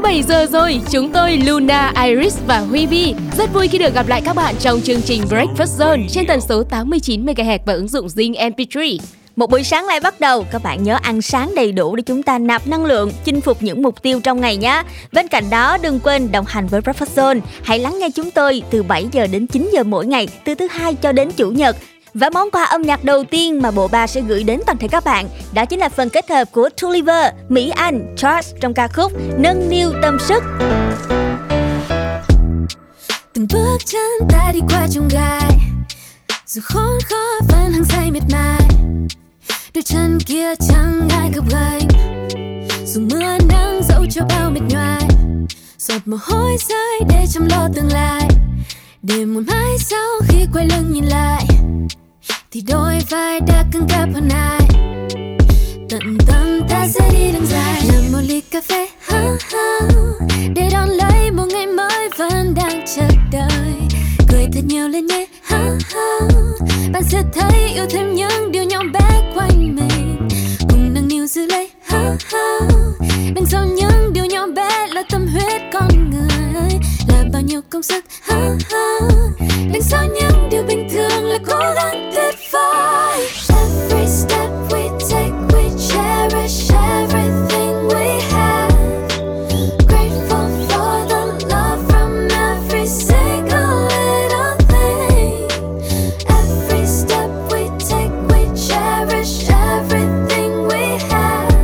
đã 7 giờ rồi, chúng tôi Luna, Iris và Huy Vy rất vui khi được gặp lại các bạn trong chương trình Breakfast Zone trên tần số 89MHz và ứng dụng Zing MP3. Một buổi sáng lại bắt đầu, các bạn nhớ ăn sáng đầy đủ để chúng ta nạp năng lượng, chinh phục những mục tiêu trong ngày nhé. Bên cạnh đó, đừng quên đồng hành với Breakfast Zone. Hãy lắng nghe chúng tôi từ 7 giờ đến 9 giờ mỗi ngày, từ thứ Hai cho đến Chủ nhật. Và món quà âm nhạc đầu tiên mà bộ ba sẽ gửi đến toàn thể các bạn đó chính là phần kết hợp của 2Liver, Mỹ Anh, Charles trong ca khúc Nâng niu Tâm Sức. Từng bước chân ta đi qua trong gai, dù khốn khó vẫn hăng say miệt mài. Đôi chân kia chẳng ai gập ghềnh, dù mưa nắng dẫu cho bao mệt nhoài. Giọt mồ hôi rơi để chăm lo tương lai, để một mai sau khi quay lưng nhìn lại thì đôi vai đã cứng cáp hơn ai. Tận tâm ta sẽ đi đường dài, làm một ly cà phê để đón lấy một ngày mới vẫn đang chờ đợi. Cười thật nhiều lên nhé, bạn sẽ thấy yêu thêm những điều nhỏ bé quanh mình. Cùng nâng niu giữ lấy, đằng sau những điều nhỏ bé là tâm huyết con người, là bao nhiêu công sức, đằng sau những điều bình thường là cố gắng tuyệt vời. Every step we take, we cherish everything we have. Grateful for the love from every single little thing. Every step we take, we cherish everything we have.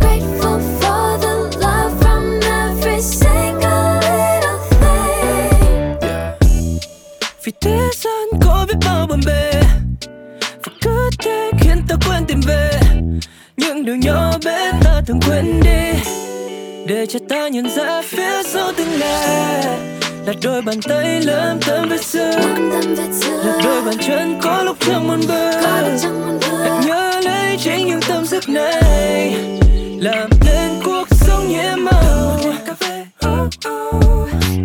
Grateful for the love from every single little thing. Vì thế gian có biết bao bận bề, cứ thế khiến ta quên tìm về những điều nhỏ bé ta thường quên đi, để cho ta nhận ra phía sau từng ngày là đôi bàn tay lấm tấm vết thương, là đôi bàn chân có lúc chẳng muốn bước. Hãy nhớ lấy chính những tâm sức này làm nên cuộc sống nhẹ màu,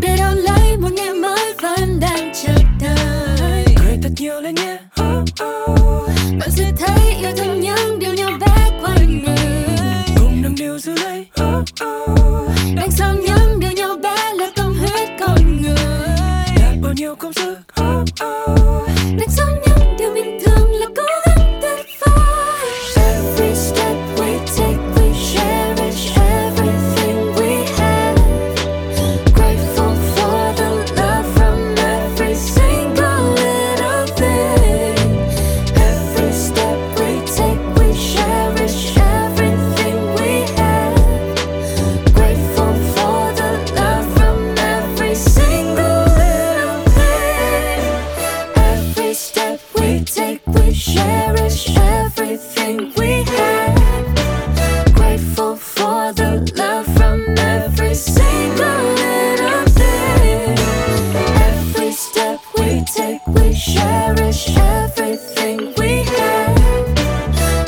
để đón lấy một ngày mới vẫn đang chờ đợi. Cười thật nhiều lên nhé, bạn sẽ thấy yêu thương những điều nhỏ bé quanh mình. Cùng nâng niu giữ lấy, đằng sau những điều nhỏ bé là tâm huyết con người, đã bao nhiêu công sức, đằng sau những điều bình thường là cố gắng tuyệt vời. Every step we take, we cherish everything we have. Grateful for the love from every single little thing. Every step we take, we cherish everything we have. Grateful for the love from every single little thing. Every step we take, we cherish everything we have. Grateful for the love from every single little thing. Every step we take, we cherish everything we have.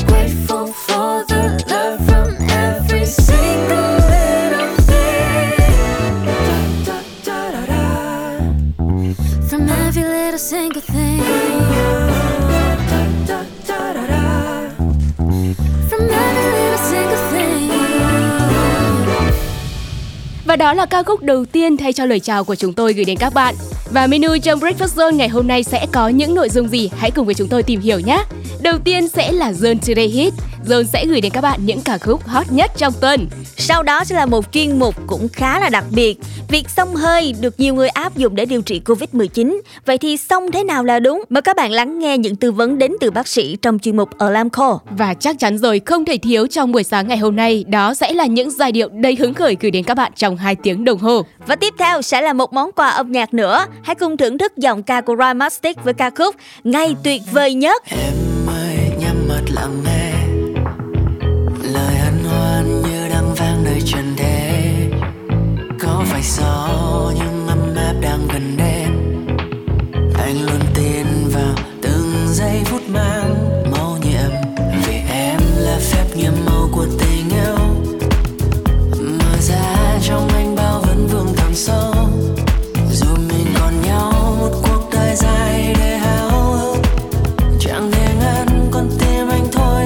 Grateful for the love from every single little thing. Da, da, da, da, da. From every little single thing. Da, da, da, da. From every little single thing. Và đó là ca khúc đầu tiên thay cho lời chào của chúng tôi gửi đến các bạn. Và menu trong Breakfast Zone ngày hôm nay sẽ có những nội dung gì? Hãy cùng với chúng tôi tìm hiểu nhé. Đầu tiên sẽ là Zone Today Hit. Zone sẽ gửi đến các bạn những ca khúc hot nhất trong tuần. Sau đó sẽ là một chuyên mục cũng khá là đặc biệt. Việc xông hơi được nhiều người áp dụng để điều trị Covid-19. Vậy thì xông thế nào là đúng? Mời các bạn lắng nghe những tư vấn đến từ bác sĩ trong chuyên mục Alam Co. Và chắc chắn rồi, không thể thiếu trong buổi sáng ngày hôm nay, đó sẽ là những giai điệu đầy hứng khởi gửi đến các bạn trong 2 tiếng đồng hồ. Và tiếp theo sẽ là một món quà âm nhạc nữa. Hãy cùng thưởng thức giọng ca của Ryan Mastik với ca khúc Ngày Tuyệt Vời Nhất. Em ơi, nhắm mắt lặng nghe lời hân hoan như đang vang nơi trần thế. Có phải gió nhưng âm áp đang gần đến. Anh luôn tin vào từng giây phút mang màu nhiệm, vì em là phép nhiệm màu của tình yêu. Mở ra trong anh bao vấn vương thẳm sâu. Dài để háo hức, chẳng thể ngăn con tim anh thôi.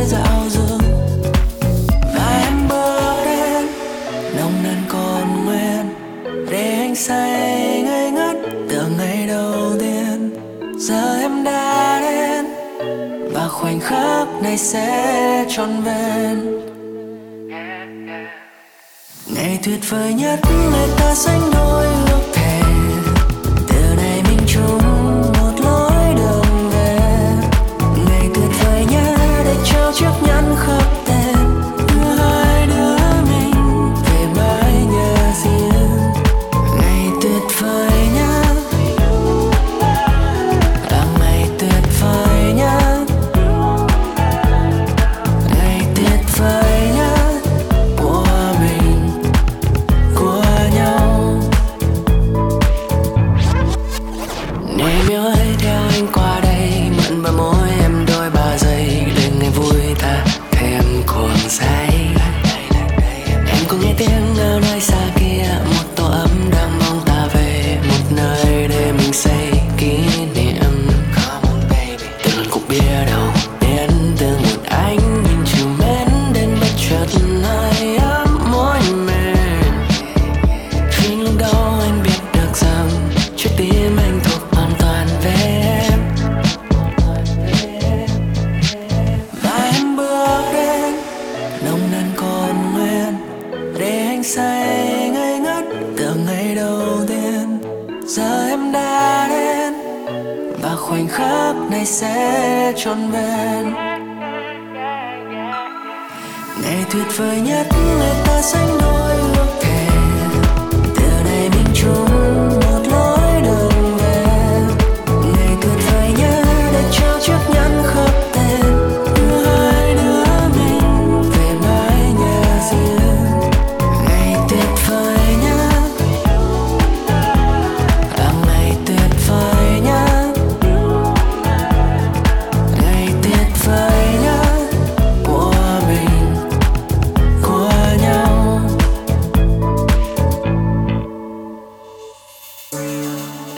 sẽ trọn vẹn. Ngày tuyệt vời nhất nơi ta sánh đôi lúc thề, từ nay mình chung một lối đường về. Ngày tuyệt vời nhất để trao chiếc nhẫn khắc tên đưa hai đứa mình về mái nhà riêng. Ngày tuyệt vời nhất là ngày tuyệt vời nhất. Ngày tuyệt vời nhất của mình, của nhau. Ngày mới theo anh qua đây, mặn vào môi em đôi ba giây, đến ngày vui ta thêm cuồng say. Em có nghe tiếng ở nơi xa kia, một tổ ấm đang mong ta về, một nơi để mình xây kỷ niệm. Từng lần cục bia đầu tiên, từ một ánh nhìn chiều mến đến bất chợt hai ấm môi mềm. Khi lúc đó anh biết được rằng trái tim anh thuộc hoàn toàn về em. Và em bước đến nồng nàn còn nguyên, để anh say ngây ngất từ ngày đầu tiên. Giờ em đã đến và khoảnh khắc này sẽ trọn vẹn. Ngày tuyệt vời nhất nơi ta sánh đôi lúc thề, từ nay mình chung một lối đường về. Ngày tuyệt vời nhất để trao chiếc nhẫn khắc tên đưa hai đứa mình về mái nhà riêng. Ngày tuyệt vời nhất là ngày tuyệt vời nhất. Ngày tuyệt vời nhất của mình, của nhau.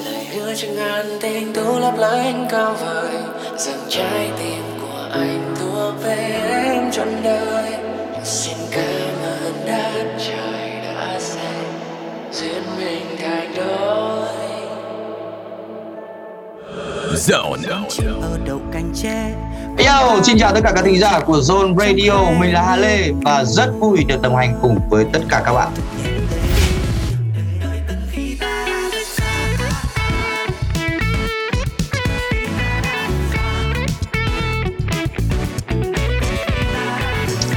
Lời hứa chẳng ngàn tình tú lấp lánh cao vời, rằng trái tim của anh thuộc về em trọn đời. Xin cảm ơn đất trời đã xây duyên mình thành đôi. Ở đầu cành tre. Yo, xin chào tất cả các thính giả của Zone Radio, mình là Hà Lê và rất vui được đồng hành cùng với tất cả các bạn.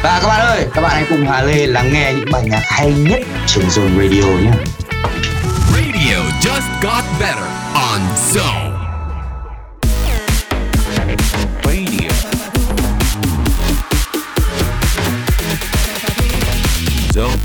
Và các bạn ơi, các bạn hãy cùng Hà Lê lắng nghe những bài nhạc hay nhất trên Zone Radio nhé. Radio just got better on Zone. Radio. Zone.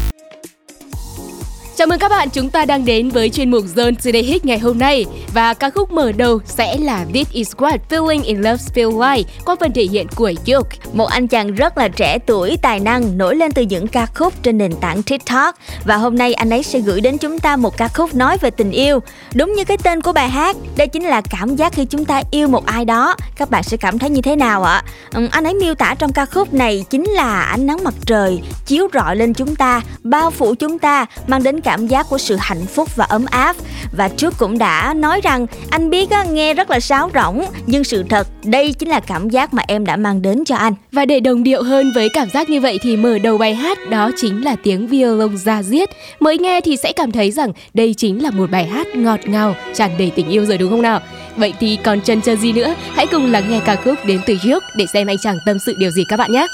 Chào mừng các bạn, chúng ta đang đến với chuyên mục Zone Today Hit ngày hôm nay. Và ca khúc mở đầu sẽ là This Is What Feeling In Love Feels Like qua phần thể hiện của Juke. Một anh chàng rất là trẻ tuổi, tài năng, nổi lên từ những ca khúc trên nền tảng TikTok. Và hôm nay anh ấy sẽ gửi đến chúng ta một ca khúc nói về tình yêu. Đúng như cái tên của bài hát, đây chính là cảm giác khi chúng ta yêu một ai đó. Các bạn sẽ cảm thấy như thế nào ạ? Anh ấy miêu tả trong ca khúc này chính là ánh nắng mặt trời chiếu rọi lên chúng ta, bao phủ chúng ta, mang đến cảm giác của sự hạnh phúc và ấm áp. Và trước cũng đã nói rằng anh biết á, nghe rất là sáo rỗng, nhưng sự thật đây chính là cảm giác mà em đã mang đến cho anh. Và để đồng điệu hơn với cảm giác như vậy thì mở đầu bài hát đó chính là tiếng violon da diết. Mới nghe thì sẽ cảm thấy rằng đây chính là một bài hát ngọt ngào, tràn đầy tình yêu rồi đúng không nào? Vậy thì còn chần chờ gì nữa, hãy cùng lắng nghe ca khúc đến từ Hyuk để xem anh chàng tâm sự điều gì các bạn nhé.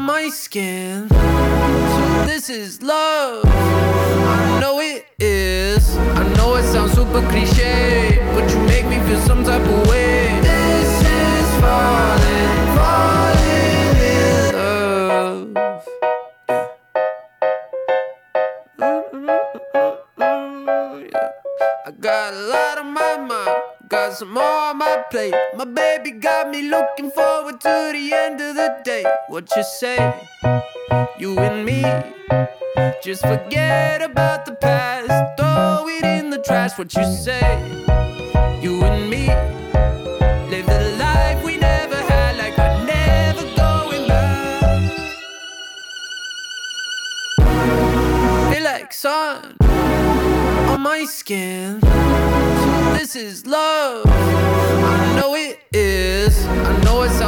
My skin, so this is love. I know it is. I know it sounds super cliche, but you make me feel some type of way. This is falling, falling in love. I got a lot on my mind, got some more on my plate. My baby got me looking forward to the end of the day. What you say, you and me, just forget about the past, throw it in the trash. What you say, you and me, live the life we never had, like we're never going back. They like sun on my skin, so this is love, I know it is.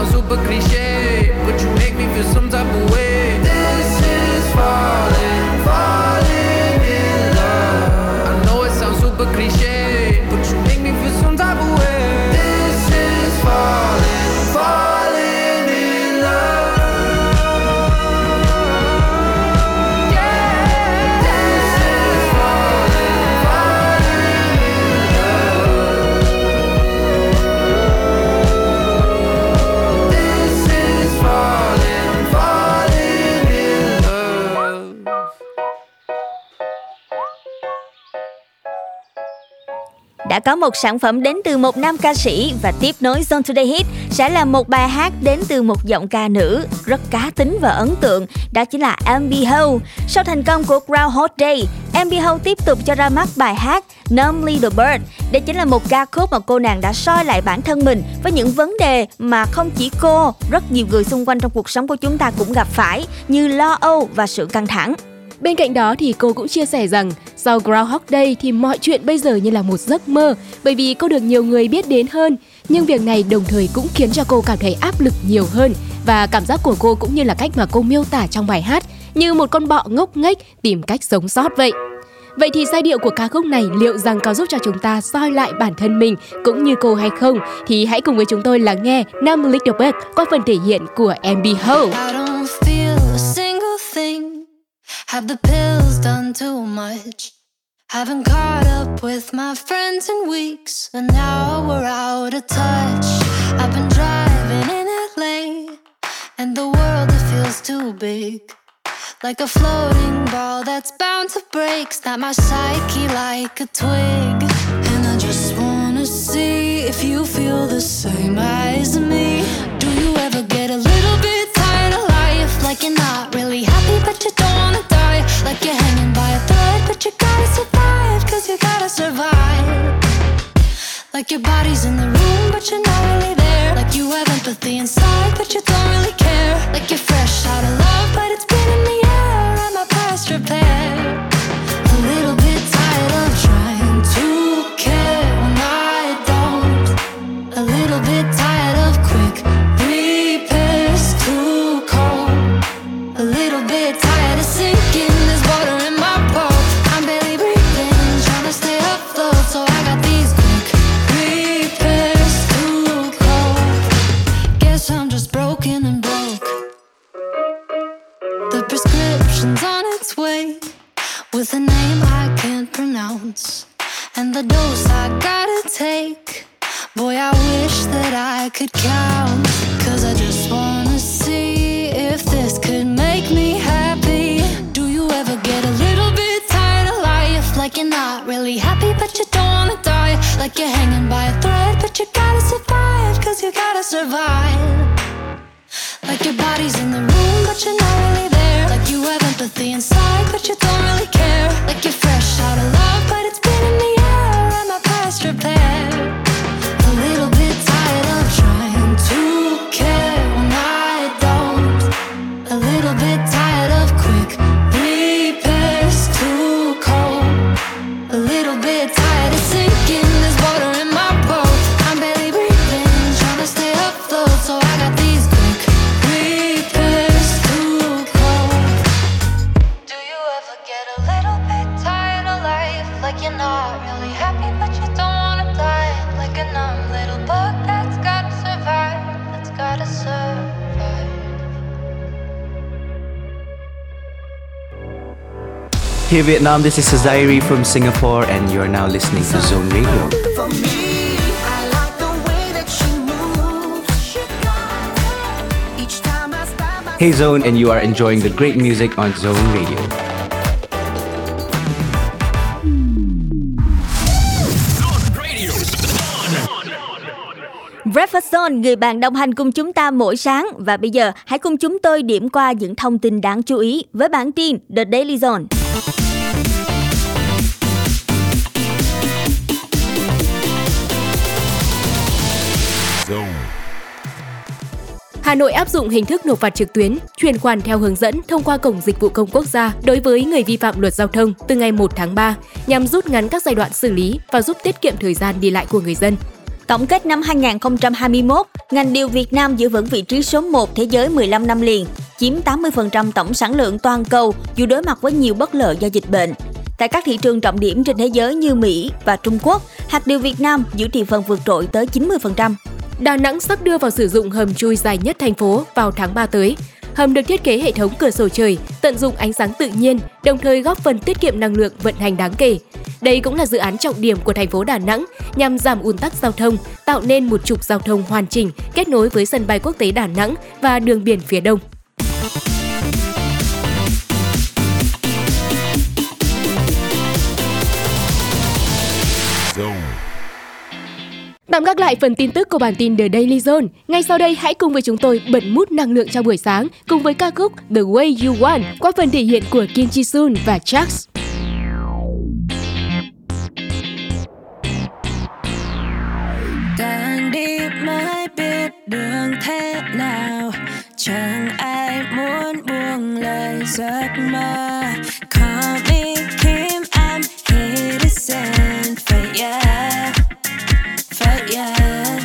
sound super cliche, but you make me feel some type of way. This is falling, falling in love. I know it sounds super cliche, but you make me feel some type of way. This is falling, falling in love. Yeah. This is falling, falling in love. This is falling, falling in love. Đã có một sản phẩm đến từ một nam ca sĩ và tiếp nối Zone Today Hit sẽ là một bài hát đến từ một giọng ca nữ rất cá tính và ấn tượng, đó chính là MB Ho. Sau thành công của Groundhog Day, MB Ho tiếp tục cho ra mắt bài hát Numbly the Bird. Đây chính là một ca khúc mà cô nàng đã soi lại bản thân mình với những vấn đề mà không chỉ cô, rất nhiều người xung quanh trong cuộc sống của chúng ta cũng gặp phải như lo âu và sự căng thẳng. Bên cạnh đó thì cô cũng chia sẻ rằng sau Groundhog Day thì mọi chuyện bây giờ như là một giấc mơ, bởi vì cô được nhiều người biết đến hơn. Nhưng việc này đồng thời cũng khiến cho cô cảm thấy áp lực nhiều hơn, và cảm giác của cô cũng như là cách mà cô miêu tả trong bài hát như một con bọ ngốc nghếch tìm cách sống sót vậy. Vậy thì giai điệu của ca khúc này liệu rằng có giúp cho chúng ta soi lại bản thân mình cũng như cô hay không? Thì hãy cùng với chúng tôi lắng nghe 5 Little Bird qua phần thể hiện của MB Ho. Have the pills done too much? Haven't caught up with my friends in weeks, and now we're out of touch. I've been driving in LA, and the world, it feels too big, like a floating ball that's bound to break. Snap my psyche like a twig, and I just wanna see if you feel the same as me. Do you ever get a little bit tired of life, like you're not really happy but you don't wanna die? Like you're hanging by a thread, but you gotta survive, cause you gotta survive. Like your body's in the room, but you're not really there. Like you have empathy inside, but you don't really care. Like you're fresh out of love, but it's been in the air, and my past repair. A little bit tired of trying to care when I don't. A little bit tired of quick repairs, too cold. A little bit tired of sinking. With a name I can't pronounce, and the dose I gotta take. Boy, I wish that I could count, cause I just wanna see if this could make me happy. Do you ever get a little bit tired of life? Like you're not really happy, but you don't wanna die. Like you're hanging by a thread, but you gotta survive, cause you gotta survive. Like your body's in the room, but you're not really there. You have empathy inside, but you don't really care. Like you're fresh out of love, but it's been in the air, and my past repair. A little bit tired of trying to care when I don't. A little bit tired of quick repairs, too cold. A little bit tired of sinking, there's water in my boat. I'm barely breathing, trying to stay afloat, so I got these quick repairs. Like you're not really happy, but you don't wanna die. Like a numb little bug that's gotta survive, that's gotta survive. Hey Vietnam, this is Azari from Singapore, and you're now listening to Zone Radio. Hey Zone, and you are enjoying the great music on Zone Radio. Breakfast Zone, người bạn đồng hành cùng chúng ta mỗi sáng. Và bây giờ hãy cùng chúng tôi điểm qua những thông tin đáng chú ý với bản tin The Daily Zone. Hà Nội áp dụng hình thức nộp phạt trực tuyến, chuyển khoản theo hướng dẫn thông qua Cổng Dịch vụ Công Quốc gia đối với người vi phạm luật giao thông từ ngày 1 tháng 3 nhằm rút ngắn các giai đoạn xử lý và giúp tiết kiệm thời gian đi lại của người dân. Tổng kết năm 2021, ngành điều Việt Nam giữ vững vị trí số 1 thế giới 15 năm liền, chiếm 80% tổng sản lượng toàn cầu dù đối mặt với nhiều bất lợi do dịch bệnh. Tại các thị trường trọng điểm trên thế giới như Mỹ và Trung Quốc, hạt điều Việt Nam giữ thị phần vượt trội tới 90%. Đà Nẵng sắp đưa vào sử dụng hầm chui dài nhất thành phố vào tháng 3 tới. Hầm được thiết kế hệ thống cửa sổ trời, tận dụng ánh sáng tự nhiên, đồng thời góp phần tiết kiệm năng lượng vận hành đáng kể. Đây cũng là dự án trọng điểm của thành phố Đà Nẵng nhằm giảm ùn tắc giao thông, tạo nên một trục giao thông hoàn chỉnh kết nối với sân bay quốc tế Đà Nẵng và đường biển phía Đông. Tạm gác lại phần tin tức của bản tin The Daily Zone. Ngay sau đây hãy cùng với chúng tôi bật mút năng lượng trong buổi sáng cùng với ca khúc The Way You Want qua phần thể hiện của Kim Ji Sun và Charles. Đang đi mãi biết đường thế nào, chẳng ai muốn buông lời giấc mơ. Call me Kim, I'm here to send for you. But yeah,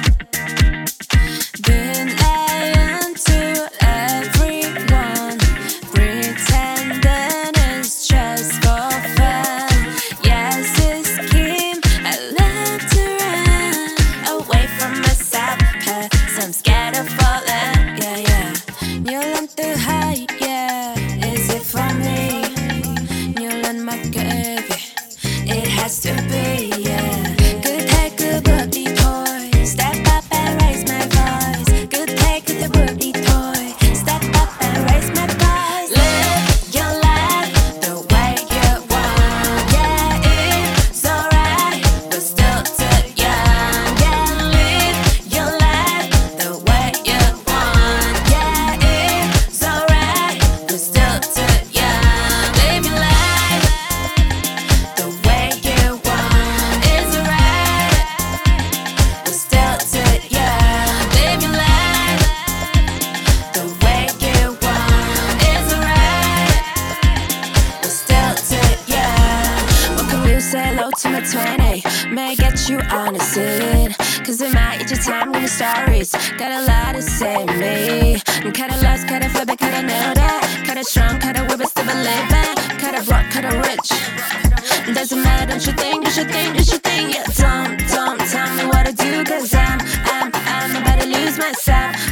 been lying to everyone, pretending it's just for fun. Yes, it's Kim, I love to run away from myself, cause I'm scared of falling. Yeah, yeah, nhiều lần tự hại, yeah, is it for me? Nhiều lần mắc kệ, it has to be, yeah.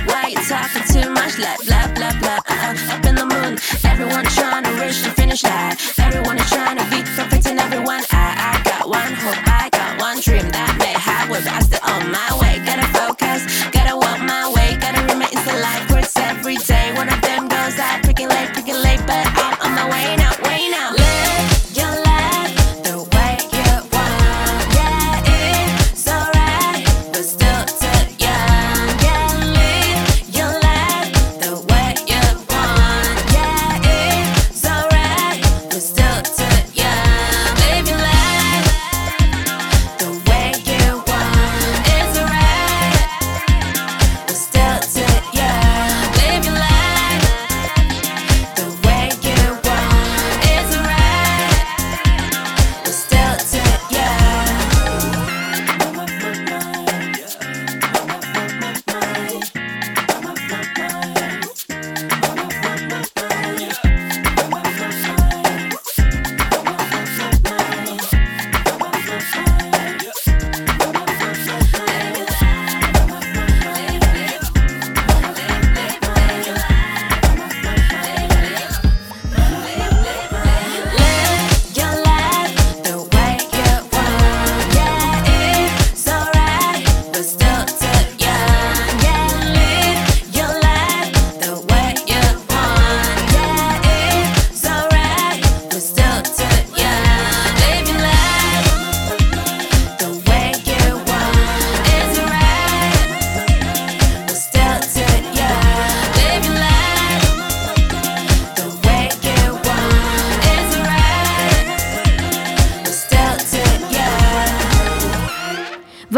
Way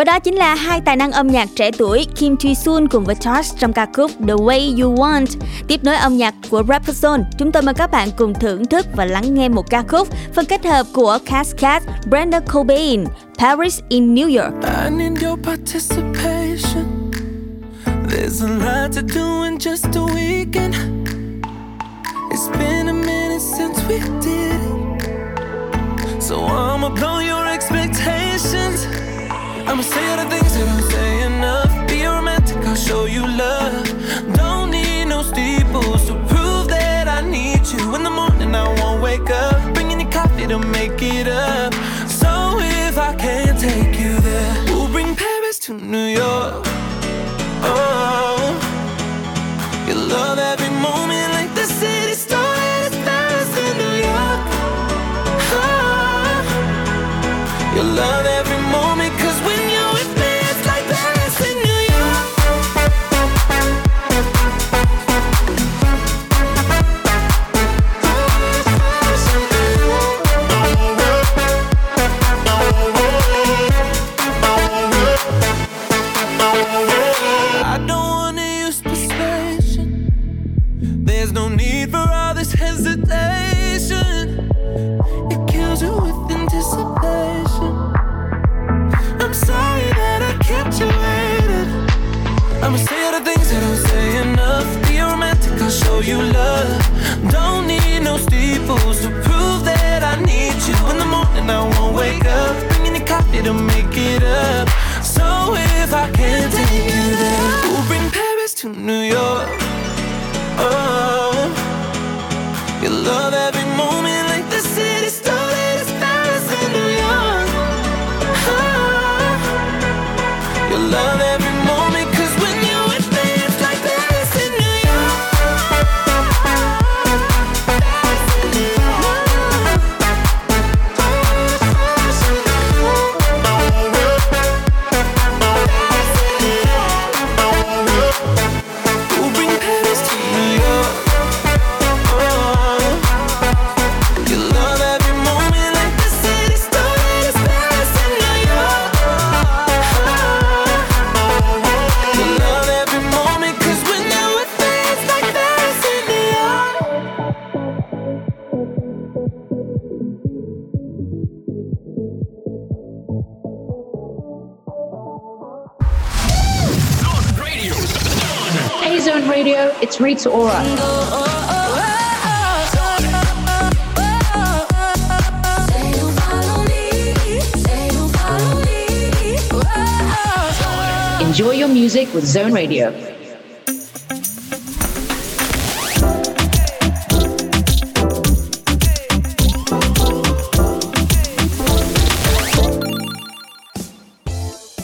đó chính là hai tài năng âm nhạc trẻ tuổi Kim Ji-sun cùng với Charles trong ca khúc The Way You Want. Tiếp nối âm nhạc của Breakfast Zone, chúng tôi mời các bạn cùng thưởng thức và lắng nghe một ca khúc phần kết hợp của Cascade, Brenda Cobain, Paris in New York. I need your participation. There's a lot to do in just a weekend. It's been a minute since we did it. So I'ma blow your expectations. I'ma say all the things that I don't say enough. Be romantic, I'll show you love. Don't need no steeples to prove that I need you. In the morning I won't wake up, bringing you coffee to make it up. So if I can't take you there, we'll bring Paris to New York. Oh, you love every moment like the city started as Paris in New York. Oh, you love every moment. You love, don't need no steeples to prove that I need you. In the morning I won't wake up, bringing a coffee to make it up. So if I can't take you there, we'll bring Paris to New York. Oh, you love every moment like the city started as Paris in New York. Oh, you love every. It's Rita Ora. Enjoy your music with Zone Radio.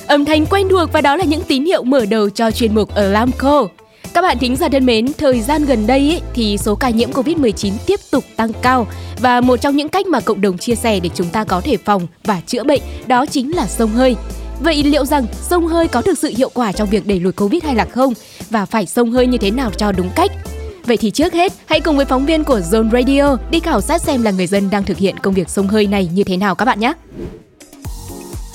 Âm thanh quen thuộc và đó là những tín hiệu mở đầu cho chuyên mục Alam Co. Các bạn thính giả thân mến, thời gian gần đây thì số ca nhiễm Covid-19 tiếp tục tăng cao và một trong những cách mà cộng đồng chia sẻ để chúng ta có thể phòng và chữa bệnh đó chính là xông hơi. Vậy liệu rằng xông hơi có thực sự hiệu quả trong việc đẩy lùi Covid hay là không? Và phải xông hơi như thế nào cho đúng cách? Vậy thì trước hết, hãy cùng với phóng viên của Zone Radio đi khảo sát xem là người dân đang thực hiện công việc xông hơi này như thế nào các bạn nhé!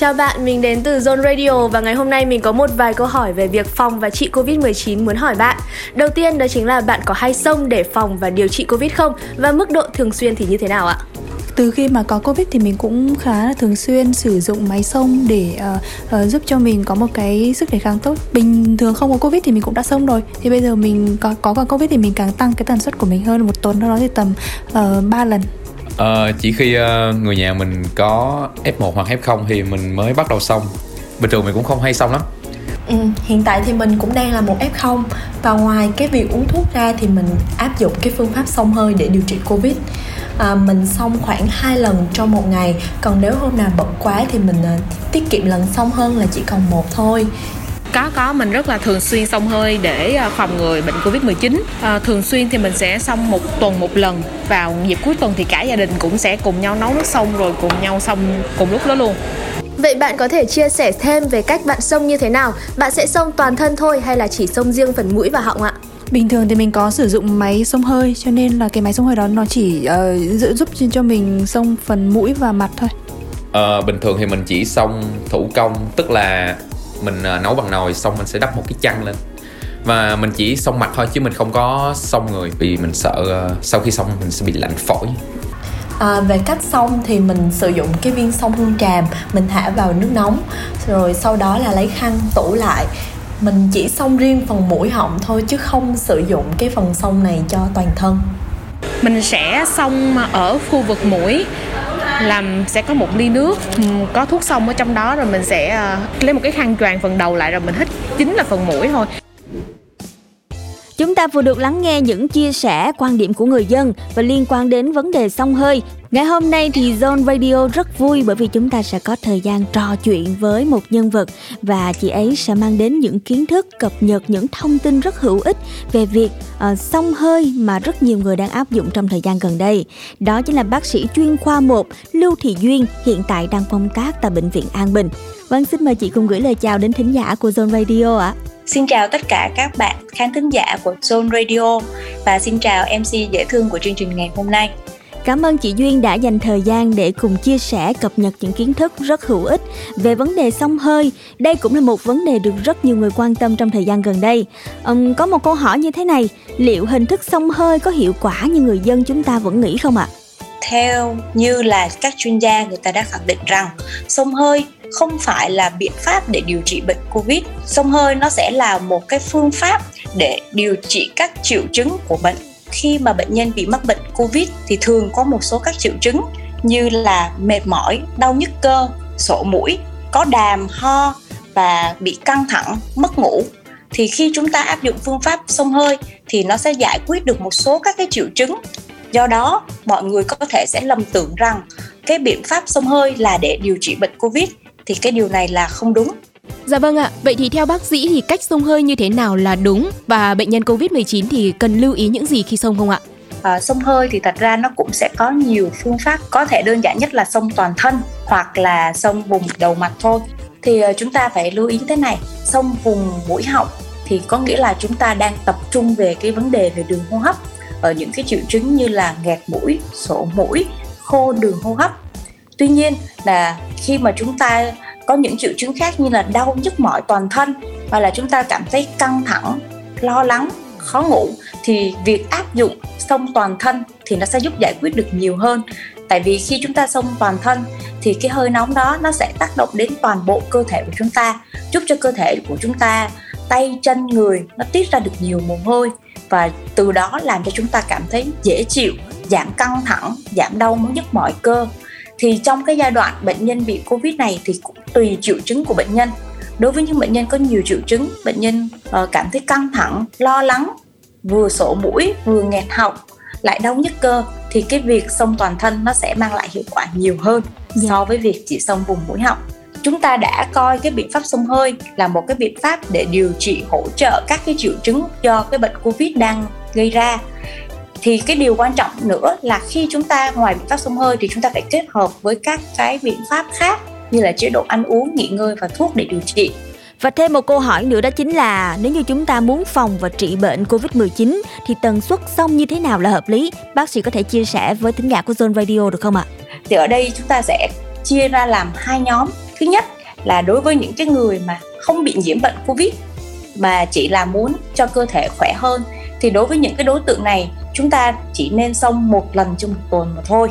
Chào bạn, mình đến từ Zone Radio và ngày hôm nay mình có một vài câu hỏi về việc phòng và trị Covid-19 muốn hỏi bạn. Đầu tiên đó chính là bạn có hay xông để phòng và điều trị Covid không? Và mức độ thường xuyên thì như thế nào ạ? Từ khi mà có Covid thì mình cũng khá là thường xuyên sử dụng máy xông để giúp cho mình có một cái sức đề kháng tốt. Bình thường không có Covid thì mình cũng đã xông rồi. Thì bây giờ mình có cả Covid thì mình càng tăng cái tần suất của mình hơn, một tuần đó thì tầm 3 lần. Chỉ khi người nhà mình có F1 hoặc F0 thì mình mới bắt đầu xông. Bình thường mình cũng không hay xông lắm. Hiện tại thì mình cũng đang là một F0. Và ngoài cái việc uống thuốc ra thì mình áp dụng cái phương pháp xông hơi để điều trị Covid. Mình xông khoảng 2 lần trong một ngày. Còn nếu hôm nào bận quá thì mình tiết kiệm lần xông hơn là chỉ còn một thôi. Có, mình rất là thường xuyên xông hơi để phòng ngừa bệnh Covid-19. Thường xuyên thì mình sẽ xông một tuần một lần. Vào dịp cuối tuần thì cả gia đình cũng sẽ cùng nhau nấu nước xông rồi cùng nhau xông cùng lúc đó luôn. Vậy bạn có thể chia sẻ thêm về cách bạn xông như thế nào? Bạn sẽ xông toàn thân thôi hay là chỉ xông riêng phần mũi và họng ạ? Bình thường thì mình có sử dụng máy xông hơi, cho nên là cái máy xông hơi đó nó chỉ giúp cho mình xông phần mũi và mặt thôi. Bình thường thì mình chỉ xông thủ công, tức là mình nấu bằng nồi xong mình sẽ đắp một cái chăn lên và mình chỉ xông mặt thôi chứ mình không có xông người, vì mình sợ sau khi xông mình sẽ bị lạnh phổi. Về cách xông thì mình sử dụng cái viên xông hương tràm, mình thả vào nước nóng rồi sau đó là lấy khăn tủ lại. Mình chỉ xông riêng phần mũi họng thôi chứ không sử dụng cái phần xông này cho toàn thân. Mình sẽ xông ở khu vực mũi, làm sẽ có một ly nước có thuốc xông ở trong đó, rồi mình sẽ lấy một cái khăn choàng phần đầu lại rồi mình hít chính là phần mũi thôi. Chúng ta vừa được lắng nghe những chia sẻ, quan điểm của người dân và liên quan đến vấn đề xông hơi. Ngày hôm nay thì Zone Radio rất vui bởi vì chúng ta sẽ có thời gian trò chuyện với một nhân vật và chị ấy sẽ mang đến những kiến thức, cập nhật những thông tin rất hữu ích về việc xông hơi mà rất nhiều người đang áp dụng trong thời gian gần đây. Đó chính là bác sĩ chuyên khoa 1 Lưu Thị Duyên, hiện tại đang công tác tại Bệnh viện An Bình. Vâng, xin mời chị cùng gửi lời chào đến thính giả của Zone Radio ạ. Xin chào tất cả các bạn khán thính giả của Zone Radio và xin chào MC dễ thương của chương trình ngày hôm nay. Cảm ơn chị Duyên đã dành thời gian để cùng chia sẻ, cập nhật những kiến thức rất hữu ích về vấn đề xông hơi. Đây cũng là một vấn đề được rất nhiều người quan tâm trong thời gian gần đây. Có một câu hỏi như thế này, liệu hình thức xông hơi có hiệu quả như người dân chúng ta vẫn nghĩ không ạ? Theo như là các chuyên gia, người ta đã khẳng định rằng xông hơi không phải là biện pháp để điều trị bệnh Covid. Xông hơi nó sẽ là một cái phương pháp để điều trị các triệu chứng của bệnh. Khi mà bệnh nhân bị mắc bệnh Covid thì thường có một số các triệu chứng như là mệt mỏi, đau nhức cơ, sổ mũi, có đàm, ho và bị căng thẳng, mất ngủ. Thì khi chúng ta áp dụng phương pháp xông hơi thì nó sẽ giải quyết được một số các cái triệu chứng. Do đó, mọi người có thể sẽ lầm tưởng rằng cái biện pháp xông hơi là để điều trị bệnh Covid, thì cái điều này là không đúng. Dạ vâng ạ, vậy thì theo bác sĩ thì cách xông hơi như thế nào là đúng và bệnh nhân Covid-19 thì cần lưu ý những gì khi xông không ạ? Xông hơi thì thật ra nó cũng sẽ có nhiều phương pháp, có thể đơn giản nhất là xông toàn thân hoặc là xông vùng đầu mặt thôi. Thì chúng ta phải lưu ý thế này, xông vùng mũi họng thì có nghĩa là chúng ta đang tập trung về cái vấn đề về đường hô hấp, ở những cái triệu chứng như là nghẹt mũi, sổ mũi, khô đường hô hấp. Tuy nhiên là khi mà chúng ta có những triệu chứng khác như là đau nhức mỏi toàn thân hoặc là chúng ta cảm thấy căng thẳng, lo lắng, khó ngủ thì việc áp dụng xông toàn thân thì nó sẽ giúp giải quyết được nhiều hơn. Tại vì khi chúng ta xông toàn thân thì cái hơi nóng đó nó sẽ tác động đến toàn bộ cơ thể của chúng ta, giúp cho cơ thể của chúng ta, tay, chân, người nó tiết ra được nhiều mồ hôi và từ đó làm cho chúng ta cảm thấy dễ chịu, giảm căng thẳng, giảm đau nhức mỏi cơ. Thì trong cái giai đoạn bệnh nhân bị Covid này thì cũng tùy triệu chứng của bệnh nhân. Đối với những bệnh nhân có nhiều triệu chứng, bệnh nhân cảm thấy căng thẳng, lo lắng, vừa sổ mũi, vừa nghẹt họng, lại đau nhức cơ thì cái việc xông toàn thân nó sẽ mang lại hiệu quả nhiều hơn so với việc chỉ xông vùng mũi họng. Chúng ta đã coi cái biện pháp xông hơi là một cái biện pháp để điều trị, hỗ trợ các cái triệu chứng do cái bệnh Covid đang gây ra. Thì cái điều quan trọng nữa là khi chúng ta ngoài biện pháp xông hơi thì chúng ta phải kết hợp với các cái biện pháp khác như là chế độ ăn uống, nghỉ ngơi và thuốc để điều trị. Và thêm một câu hỏi nữa đó chính là nếu như chúng ta muốn phòng và trị bệnh Covid-19 thì tần suất xông như thế nào là hợp lý? Bác sĩ có thể chia sẻ với thính giả của Zone Radio được không ạ? Thì ở đây chúng ta sẽ chia ra làm hai nhóm. Thứ nhất là đối với những cái người mà không bị nhiễm bệnh Covid mà chỉ là muốn cho cơ thể khỏe hơn thì đối với những cái đối tượng này chúng ta chỉ nên xông một lần trong một tuần mà thôi.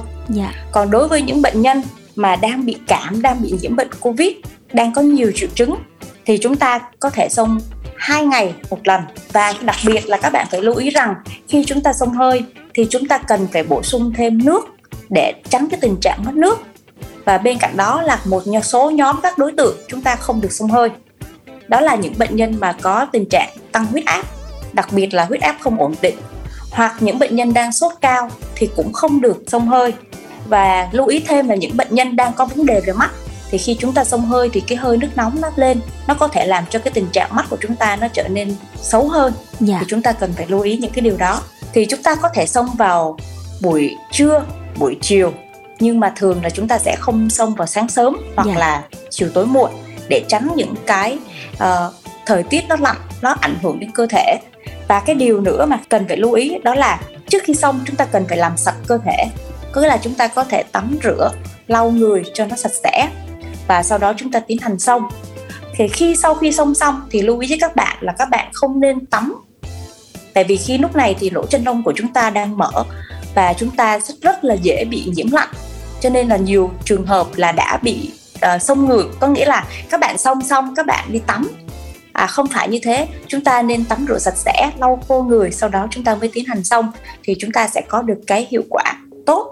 Còn đối với những bệnh nhân mà đang bị cảm, đang bị nhiễm bệnh Covid, đang có nhiều triệu chứng thì chúng ta có thể xông 2 ngày một lần. Và đặc biệt là các bạn phải lưu ý rằng khi chúng ta xông hơi thì chúng ta cần phải bổ sung thêm nước để tránh cái tình trạng mất nước. Và bên cạnh đó là một số nhóm các đối tượng chúng ta không được xông hơi. Đó là những bệnh nhân mà có tình trạng tăng huyết áp, đặc biệt là huyết áp không ổn định, hoặc những bệnh nhân đang sốt cao thì cũng không được xông hơi. Và lưu ý thêm là những bệnh nhân đang có vấn đề về mắt thì khi chúng ta xông hơi thì cái hơi nước nóng nó lên, nó có thể làm cho cái tình trạng mắt của chúng ta nó trở nên xấu hơn. Thì chúng ta cần phải lưu ý những cái điều đó. Thì chúng ta có thể xông vào buổi trưa, buổi chiều, nhưng mà thường là chúng ta sẽ không xông vào sáng sớm hoặc là chiều tối muộn để tránh những cái thời tiết nó lạnh, nó ảnh hưởng đến cơ thể. Và cái điều nữa mà cần phải lưu ý đó là trước khi xông chúng ta cần phải làm sạch cơ thể, cứ là chúng ta có thể tắm rửa lau người cho nó sạch sẽ và sau đó chúng ta tiến hành xông. Thì sau khi xông xong thì lưu ý với các bạn là các bạn không nên tắm, tại vì khi lúc này thì lỗ chân lông của chúng ta đang mở và chúng ta rất là dễ bị nhiễm lạnh, cho nên là nhiều trường hợp là đã bị xông ngược, có nghĩa là các bạn xông xong các bạn đi tắm. Không phải như thế, chúng ta nên tắm rửa sạch sẽ, lau khô người, sau đó chúng ta mới tiến hành xông thì chúng ta sẽ có được cái hiệu quả tốt.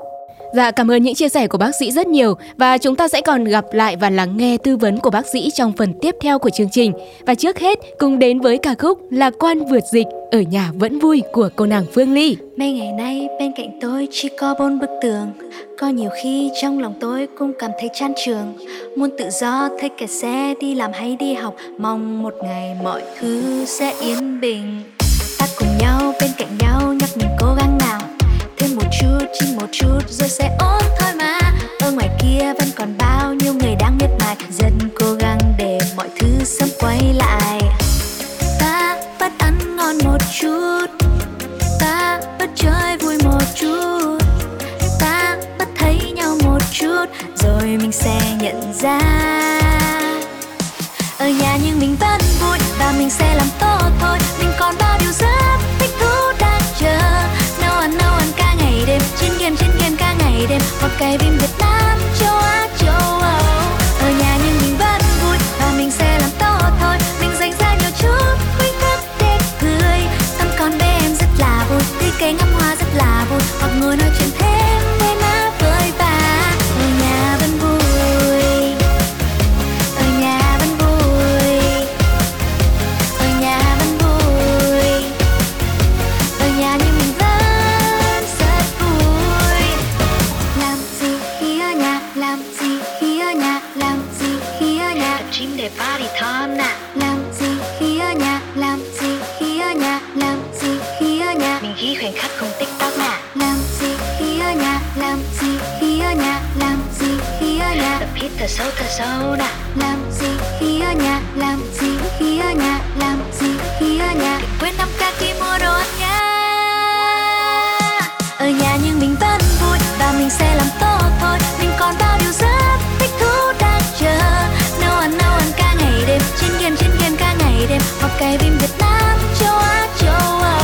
Dạ, cảm ơn những chia sẻ của bác sĩ rất nhiều và chúng ta sẽ còn gặp lại và lắng nghe tư vấn của bác sĩ trong phần tiếp theo của chương trình. Và trước hết, cùng đến với ca khúc Lạc Quan Vượt Dịch, Ở Nhà Vẫn Vui của cô nàng Phương Ly. Mấy ngày nay bên cạnh tôi chỉ có 4 bức tường, có nhiều khi trong lòng tôi cũng cảm thấy chán trường, muốn tự do thay kẹt xe đi làm hay đi học, mong một ngày mọi thứ sẽ yên bình. Ta cùng nhau bên cạnh nhau nhắc mình cố gắng nào, thêm một chút chỉ một chút rồi sẽ ổn thôi mà. Ở ngoài kia vẫn còn bao nhiêu người đang miệt mài, dần cố gắng để mọi thứ sớm quay lại. Ta vẫn ăn ngon một chút, ta vẫn chơi vui một chút, ta vẫn thấy nhau một chút, rồi mình sẽ nhận ra ở nhà nhưng mình vẫn vui và mình sẽ làm tốt thôi. Mình còn bao điều rất thích thú đang chờ, nấu ăn cả ngày đêm, chiến game cả ngày đêm, một cái phim Việt Nam châu Á châu Âu. Ở nhà nhưng mình vẫn vui và mình sẽ làm tốt thôi. Mình dành ra nhiều chút, mình thích để cười, tâm con bé em rất là vui, tươi cây ngắm hoa rất là vui, hoặc ngồi nói chuyện thêm với má với bà. Ở nhà vẫn vui, ở nhà vẫn vui, ở nhà vẫn vui, ở nhà nhưng mình vẫn rất vui. Làm gì khi ở nhà, làm gì khi ở nhà, làm gì khi ở nhà, chính để party time nè. Làm gì khi ở nhà, làm gì khi ở nhà, làm gì khi ở nhà, mình ghi khoảnh khắc cùng TikTok nè. Làm gì khi ở nhà, làm gì khi ở nhà, làm gì khi ở nhà, tập hít thở sâu nè. Làm gì khi ở nhà, làm gì khi ở nhà, làm gì khi ở nhà, đừng quên 5K khi mua đồ ăn nha. Ở nhà nhưng mình vẫn vui và mình sẽ làm tốt thôi. Mình còn bao điều rất thích thú đang chờ, nấu ăn cả ngày đêm, chiến game cả ngày đêm, học cái phim Việt Nam châu Á châu Âu.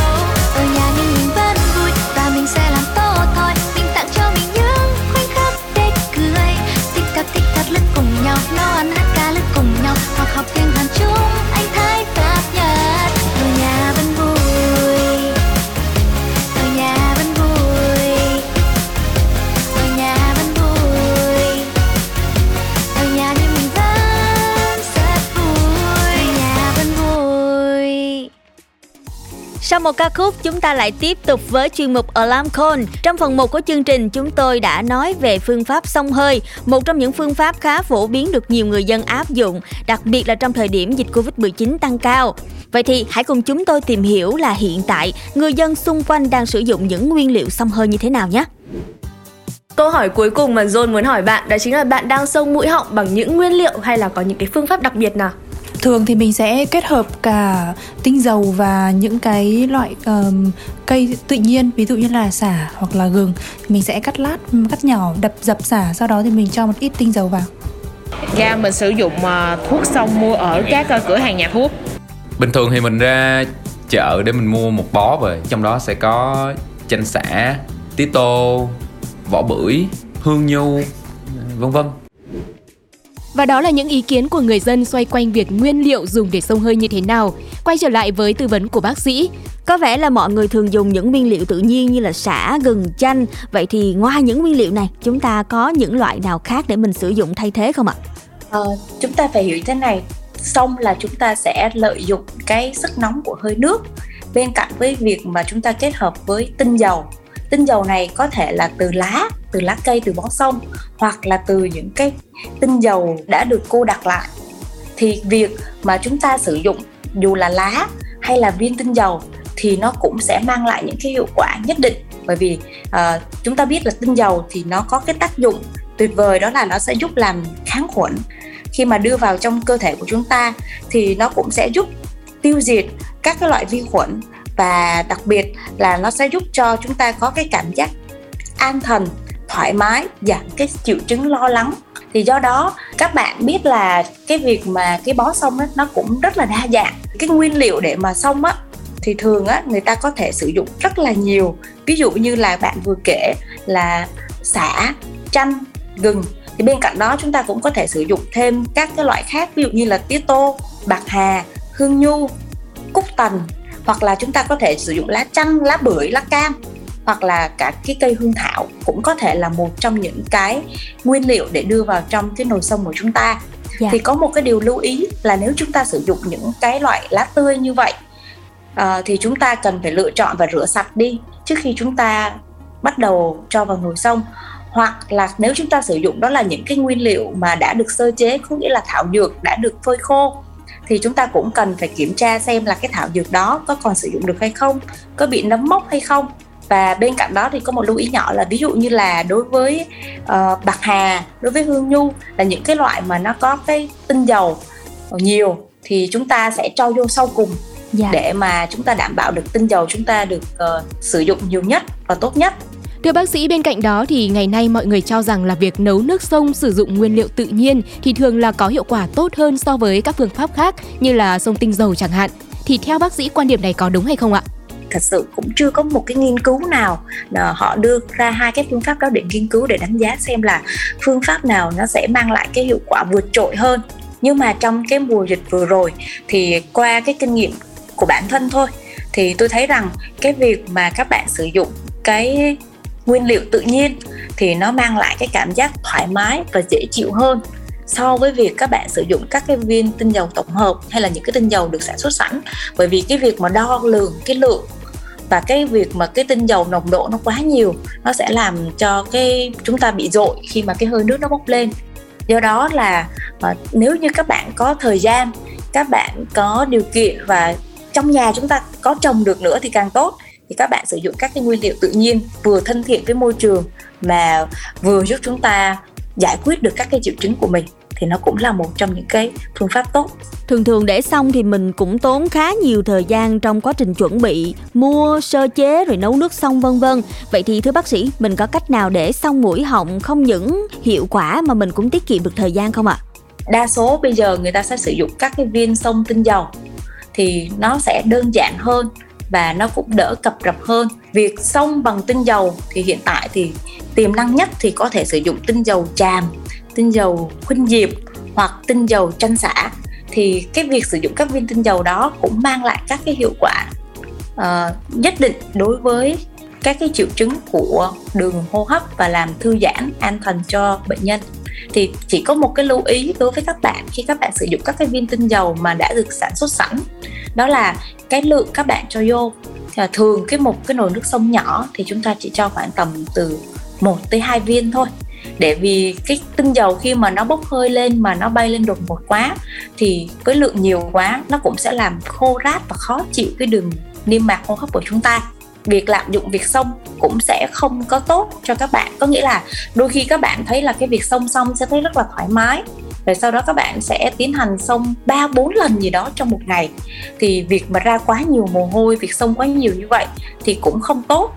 Ở nhà nhưng mình vẫn vui và mình sẽ làm tốt thôi. Mình tặng cho mình những khoảnh khắc để cười, tích tắc lướt cùng nhau, nấu ăn hát ca lướt cùng nhau, hoặc học tiếng Hàn Trung Anh Thái Pháp Nhật. Ở nhà vẫn vui, ở nhà vẫn vui, ở nhà vẫn vui, ở nhà nhưng mình vẫn rất vui, ở nhà vẫn vui. Sau một ca khúc, chúng ta lại tiếp tục với chuyên mục Alam Co. Trong phần 1 của chương trình, chúng tôi đã nói về phương pháp xông hơi, một trong những phương pháp khá phổ biến được nhiều người dân áp dụng, đặc biệt là trong thời điểm dịch Covid-19 tăng cao. Vậy thì hãy cùng chúng tôi tìm hiểu là hiện tại người dân xung quanh đang sử dụng những nguyên liệu xông hơi như thế nào nhé. Câu hỏi cuối cùng mà Zone muốn hỏi bạn đó chính là bạn đang xông mũi họng bằng những nguyên liệu hay là có những cái phương pháp đặc biệt nào? Thường thì mình sẽ kết hợp cả tinh dầu và những cái loại cây tự nhiên, ví dụ như là sả hoặc là gừng. Mình sẽ cắt nhỏ, dập sả, sau đó thì mình cho một ít tinh dầu vào. Ra mình sử dụng thuốc xông mua ở các cửa hàng nhà thuốc. Bình thường thì mình ra chợ để mình mua một bó về, trong đó sẽ có chanh sả, tía tô, vỏ bưởi, hương nhu, vân vân. Và đó là những ý kiến của người dân xoay quanh việc nguyên liệu dùng để xông hơi như thế nào. Quay trở lại với tư vấn của bác sĩ, có vẻ là mọi người thường dùng những nguyên liệu tự nhiên như là sả, gừng, chanh. Vậy thì ngoài những nguyên liệu này, chúng ta có những loại nào khác để mình sử dụng thay thế không ạ? Chúng ta phải hiểu thế này, xông là chúng ta sẽ lợi dụng cái sức nóng của hơi nước, bên cạnh với việc mà chúng ta kết hợp với tinh dầu. Tinh dầu này có thể là từ lá cây, từ bó xông, hoặc là từ những cái tinh dầu đã được cô đặc lại. Thì việc mà chúng ta sử dụng dù là lá hay là viên tinh dầu thì nó cũng sẽ mang lại những cái hiệu quả nhất định, bởi vì chúng ta biết là tinh dầu thì nó có cái tác dụng tuyệt vời, đó là nó sẽ giúp làm kháng khuẩn. Khi mà đưa vào trong cơ thể của chúng ta thì nó cũng sẽ giúp tiêu diệt các cái loại vi khuẩn, và đặc biệt là nó sẽ giúp cho chúng ta có cái cảm giác an thần thoải mái, giảm cái triệu chứng lo lắng. Thì do đó các bạn biết là cái việc mà cái bó xông nó cũng rất là đa dạng. Cái nguyên liệu để mà xông á thì thường á người ta có thể sử dụng rất là nhiều. Ví dụ như là bạn vừa kể là sả, chanh, gừng. Thì bên cạnh đó chúng ta cũng có thể sử dụng thêm các cái loại khác, ví dụ như là tía tô, bạc hà, hương nhu, cúc tần, hoặc là chúng ta có thể sử dụng lá chanh, lá bưởi, lá cam, hoặc là cả cái cây hương thảo cũng có thể là một trong những cái nguyên liệu để đưa vào trong cái nồi xông của chúng ta. Yeah. Thì có một cái điều lưu ý là nếu chúng ta sử dụng những cái loại lá tươi như vậy thì chúng ta cần phải lựa chọn và rửa sạch đi trước khi chúng ta bắt đầu cho vào nồi xông. Hoặc là nếu chúng ta sử dụng đó là những cái nguyên liệu mà đã được sơ chế, có nghĩa là thảo dược đã được phơi khô, thì chúng ta cũng cần phải kiểm tra xem là cái thảo dược đó có còn sử dụng được hay không, có bị nấm mốc hay không. Và bên cạnh đó thì có một lưu ý nhỏ là ví dụ như là đối với bạc hà, đối với hương nhu là những cái loại mà nó có cái tinh dầu nhiều thì chúng ta sẽ cho vô sau cùng. Dạ. Để mà chúng ta đảm bảo được tinh dầu chúng ta được sử dụng nhiều nhất và tốt nhất. Thưa bác sĩ, bên cạnh đó thì ngày nay mọi người cho rằng là việc nấu nước xông sử dụng nguyên liệu tự nhiên thì thường là có hiệu quả tốt hơn so với các phương pháp khác như là xông tinh dầu chẳng hạn. Thì theo bác sĩ quan điểm này có đúng hay không ạ? Thật sự cũng chưa có một cái nghiên cứu nào họ đưa ra hai cái phương pháp đó để nghiên cứu, để đánh giá xem là phương pháp nào nó sẽ mang lại cái hiệu quả vượt trội hơn. Nhưng mà trong cái mùa dịch vừa rồi thì qua cái kinh nghiệm của bản thân thôi thì tôi thấy rằng cái việc mà các bạn sử dụng cái nguyên liệu tự nhiên thì nó mang lại cái cảm giác thoải mái và dễ chịu hơn so với việc các bạn sử dụng các cái viên tinh dầu tổng hợp hay là những cái tinh dầu được sản xuất sẵn. Bởi vì cái việc mà đo lường cái lượng và cái việc mà cái tinh dầu nồng độ nó quá nhiều, nó sẽ làm cho cái chúng ta bị dội khi mà cái hơi nước nó bốc lên. Do đó là nếu như các bạn có thời gian, các bạn có điều kiện và trong nhà chúng ta có trồng được nữa thì càng tốt. Thì các bạn sử dụng các cái nguyên liệu tự nhiên vừa thân thiện với môi trường mà vừa giúp chúng ta giải quyết được các cái triệu chứng của mình, thì nó cũng là một trong những cái phương pháp tốt. Thường để xong thì mình cũng tốn khá nhiều thời gian trong quá trình chuẩn bị, mua, sơ chế rồi nấu nước xong vân vân. Vậy thì thưa bác sĩ, mình có cách nào để xong mũi họng không những hiệu quả mà mình cũng tiết kiệm được thời gian không ạ? Đa số bây giờ người ta sẽ sử dụng các cái viên xông tinh dầu thì nó sẽ đơn giản hơn và nó cũng đỡ cập rập hơn. Việc xông bằng tinh dầu thì hiện tại thì tiềm năng nhất thì có thể sử dụng tinh dầu tràm, tinh dầu khuynh diệp hoặc tinh dầu chanh sả. Thì cái việc sử dụng các viên tinh dầu đó cũng mang lại các cái hiệu quả nhất định đối với các cái triệu chứng của đường hô hấp và làm thư giãn, an thần cho bệnh nhân. Thì chỉ có một cái lưu ý đối với các bạn khi các bạn sử dụng các cái viên tinh dầu mà đã được sản xuất sẵn, đó là cái lượng các bạn cho vô. Thường một cái nồi nước xông nhỏ thì chúng ta chỉ cho khoảng tầm từ 1 tới 2 viên thôi. Để vì cái tinh dầu khi mà nó bốc hơi lên mà nó bay lên đột ngột quá thì với lượng nhiều quá nó cũng sẽ làm khô rát và khó chịu cái đường niêm mạc hô hấp của chúng ta. Việc lạm dụng việc xông cũng sẽ không có tốt cho các bạn. Có nghĩa là đôi khi các bạn thấy là cái việc xông xong sẽ thấy rất là thoải mái, rồi sau đó các bạn sẽ tiến hành xông 3-4 lần gì đó trong một ngày. Thì việc mà ra quá nhiều mồ hôi, việc xông quá nhiều như vậy thì cũng không tốt.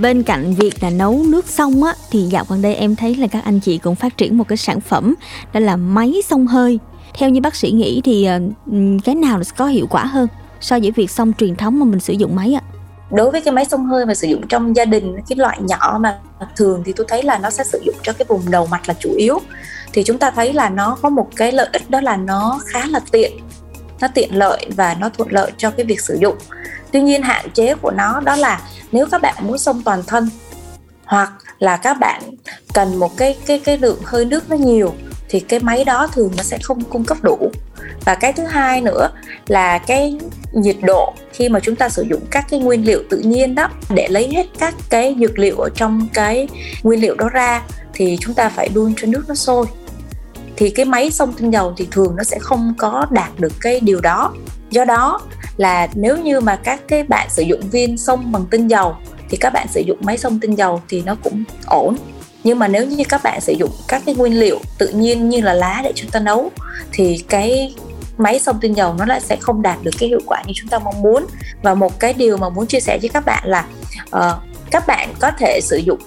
Bên cạnh việc là nấu nước xông á, thì dạo gần đây em thấy là các anh chị cũng phát triển một cái sản phẩm, đó là máy xông hơi. Theo như bác sĩ nghĩ thì cái nào có hiệu quả hơn so với việc xông truyền thống mà mình sử dụng máy ạ? Đối với cái máy xông hơi mà sử dụng trong gia đình, cái loại nhỏ mà thường thì tôi thấy là nó sẽ sử dụng cho cái vùng đầu mặt là chủ yếu. Thì chúng ta thấy là nó có một cái lợi ích đó là nó khá là tiện, nó tiện lợi và nó thuận lợi cho cái việc sử dụng. Tuy nhiên hạn chế của nó đó là nếu các bạn muốn xông toàn thân hoặc là các bạn cần một cái lượng hơi nước nó nhiều thì cái máy đó thường nó sẽ không cung cấp đủ. Và cái thứ hai nữa là cái nhiệt độ khi mà chúng ta sử dụng các cái nguyên liệu tự nhiên đó để lấy hết các cái dược liệu ở trong cái nguyên liệu đó ra thì chúng ta phải đun cho nước nó sôi. Thì cái máy xông tinh dầu thì thường nó sẽ không có đạt được cái điều đó. Do đó là nếu như mà các cái bạn sử dụng viên xông bằng tinh dầu thì các bạn sử dụng máy xông tinh dầu thì nó cũng ổn. Nhưng mà nếu như các bạn sử dụng các cái nguyên liệu tự nhiên như là lá để chúng ta nấu thì cái máy xông tinh dầu nó lại sẽ không đạt được cái hiệu quả như chúng ta mong muốn. Và một cái điều mà muốn chia sẻ với các bạn là các bạn có thể sử dụng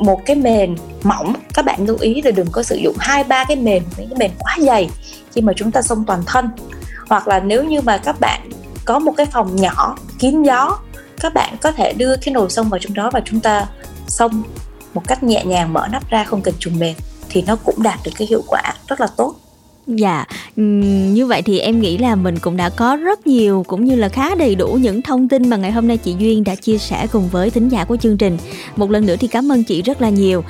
một cái mền mỏng, các bạn lưu ý là đừng có sử dụng 2-3 cái mền, những cái mền quá dày khi mà chúng ta xông toàn thân. Hoặc là nếu như mà các bạn có một cái phòng nhỏ kín gió, các bạn có thể đưa cái nồi xông vào trong đó và chúng ta xông một cách nhẹ nhàng, mở nắp ra không cần trùng mền thì nó cũng đạt được cái hiệu quả rất là tốt. Dạ, như vậy thì em nghĩ là mình cũng đã có rất nhiều cũng như là khá đầy đủ những thông tin mà ngày hôm nay chị Duyên đã chia sẻ cùng với thính giả của chương trình. Một lần nữa thì cảm ơn chị rất là nhiều.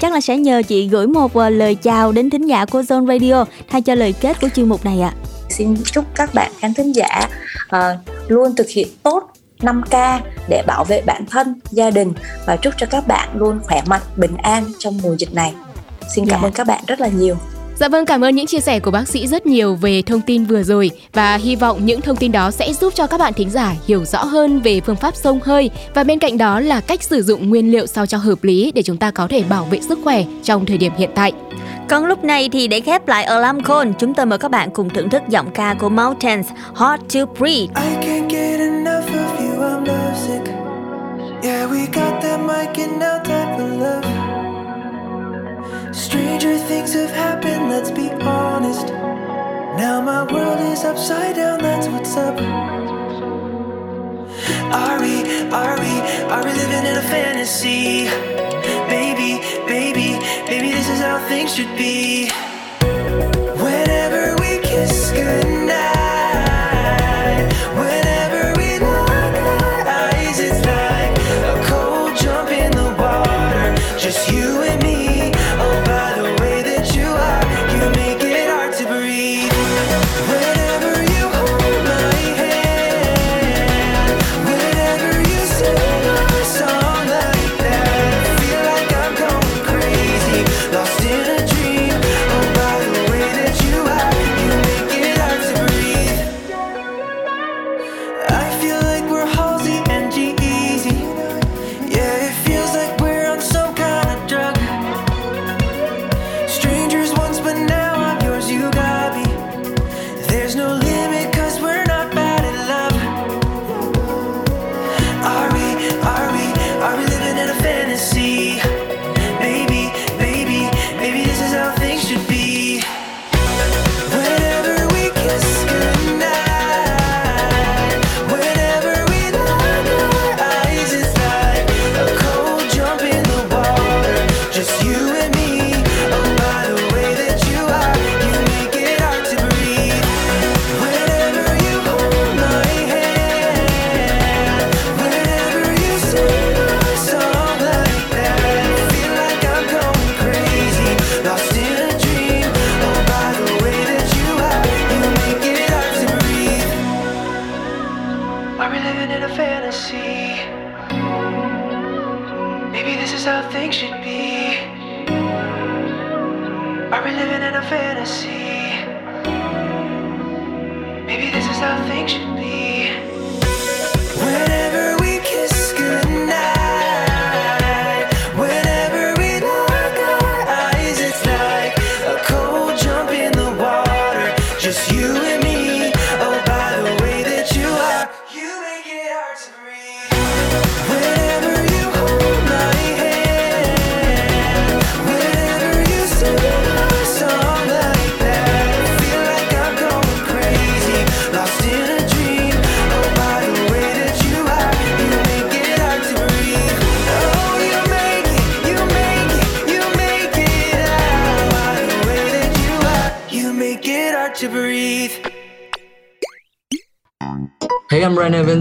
Chắc là sẽ nhờ chị gửi một lời chào đến thính giả của Zone Radio thay cho lời kết của chương mục này ạ. Xin chúc các bạn khán thính giả luôn thực hiện tốt 5K để bảo vệ bản thân, gia đình và chúc cho các bạn luôn khỏe mạnh, bình an trong mùa dịch này. Xin cảm ơn các bạn rất là nhiều. Dạ vâng, cảm ơn những chia sẻ của bác sĩ rất nhiều về thông tin vừa rồi và hy vọng những thông tin đó sẽ giúp cho các bạn thính giả hiểu rõ hơn về phương pháp xông hơi và bên cạnh đó là cách sử dụng nguyên liệu sao cho hợp lý để chúng ta có thể bảo vệ sức khỏe trong thời điểm hiện tại. Còn lúc này thì để khép lại Alam Co, chúng tôi mời các bạn cùng thưởng thức giọng ca của Mountains, Hard to Breathe. I can't get enough of you, I'm love sick. Yeah, we got that mic and now type of love. Stranger things have happened, let's be honest. Now my world is upside down, that's what's up. Are we living in a fantasy? Baby, this is how things should be. Whenever we kiss goodnight,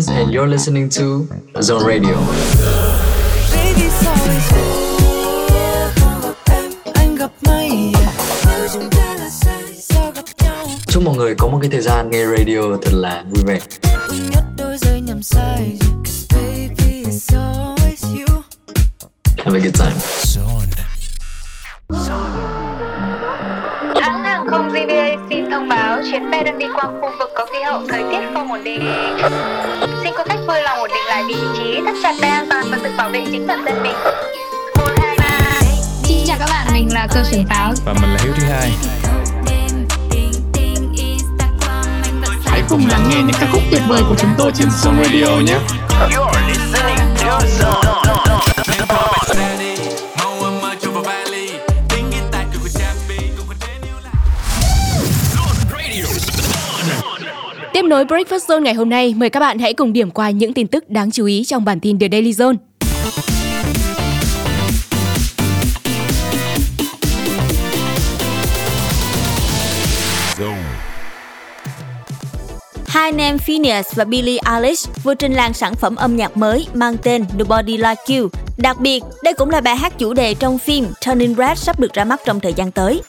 and you're listening to Zone Radio. Chúc mọi người có một cái thời gian nghe radio thật là vui vẻ. Have a good time. Hãng hàng không JBA xin thông báo chuyến bay đang đi qua khu vực có khí hậu thời tiết không ổn định. Xin quý khách vui lòng ổn định lại vị trí, thắt chặt dây an toàn và tự bảo vệ chính bản thân mình. 1, 2, 3. Xin chào các bạn, mình là Cơ Xuân Táo và mình là Hiếu Thứ Hai. Hãy cùng lắng nghe những ca khúc tuyệt vời của chúng tôi trên Zone Radio nhé. với Breakfast Zone ngày hôm nay, mời các bạn hãy cùng điểm qua những tin tức đáng chú ý trong bản tin The Daily Zone. Hai anh em Phineas và Billie Eilish vừa trình làng sản phẩm âm nhạc mới mang tên Nobody Like You. Đặc biệt, đây cũng là bài hát chủ đề trong phim Turning Red sắp được ra mắt trong thời gian tới.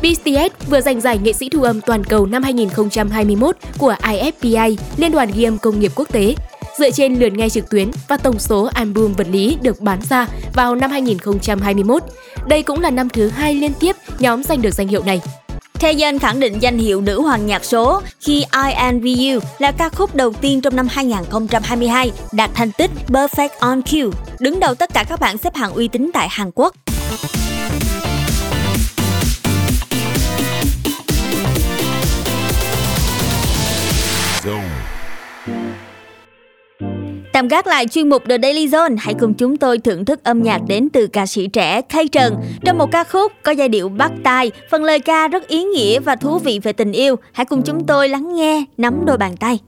BTS vừa giành giải nghệ sĩ thu âm toàn cầu năm 2021 của IFPI, Liên đoàn ghi âm công nghiệp quốc tế, dựa trên lượt nghe trực tuyến và tổng số album vật lý được bán ra vào năm 2021. Đây cũng là năm thứ 2 liên tiếp nhóm giành được danh hiệu này. Taeyeon khẳng định danh hiệu nữ hoàng nhạc số khi I and You là ca khúc đầu tiên trong năm 2022 đạt thành tích Perfect on Cue, đứng đầu tất cả các bảng xếp hạng uy tín tại Hàn Quốc. Tạm gác lại chuyên mục The Daily Zone, hãy cùng chúng tôi thưởng thức âm nhạc đến từ ca sĩ trẻ Kay Trần trong một ca khúc có giai điệu bắt tai, phần lời ca rất ý nghĩa và thú vị về tình yêu. Hãy cùng chúng tôi lắng nghe Nắm đôi bàn tay.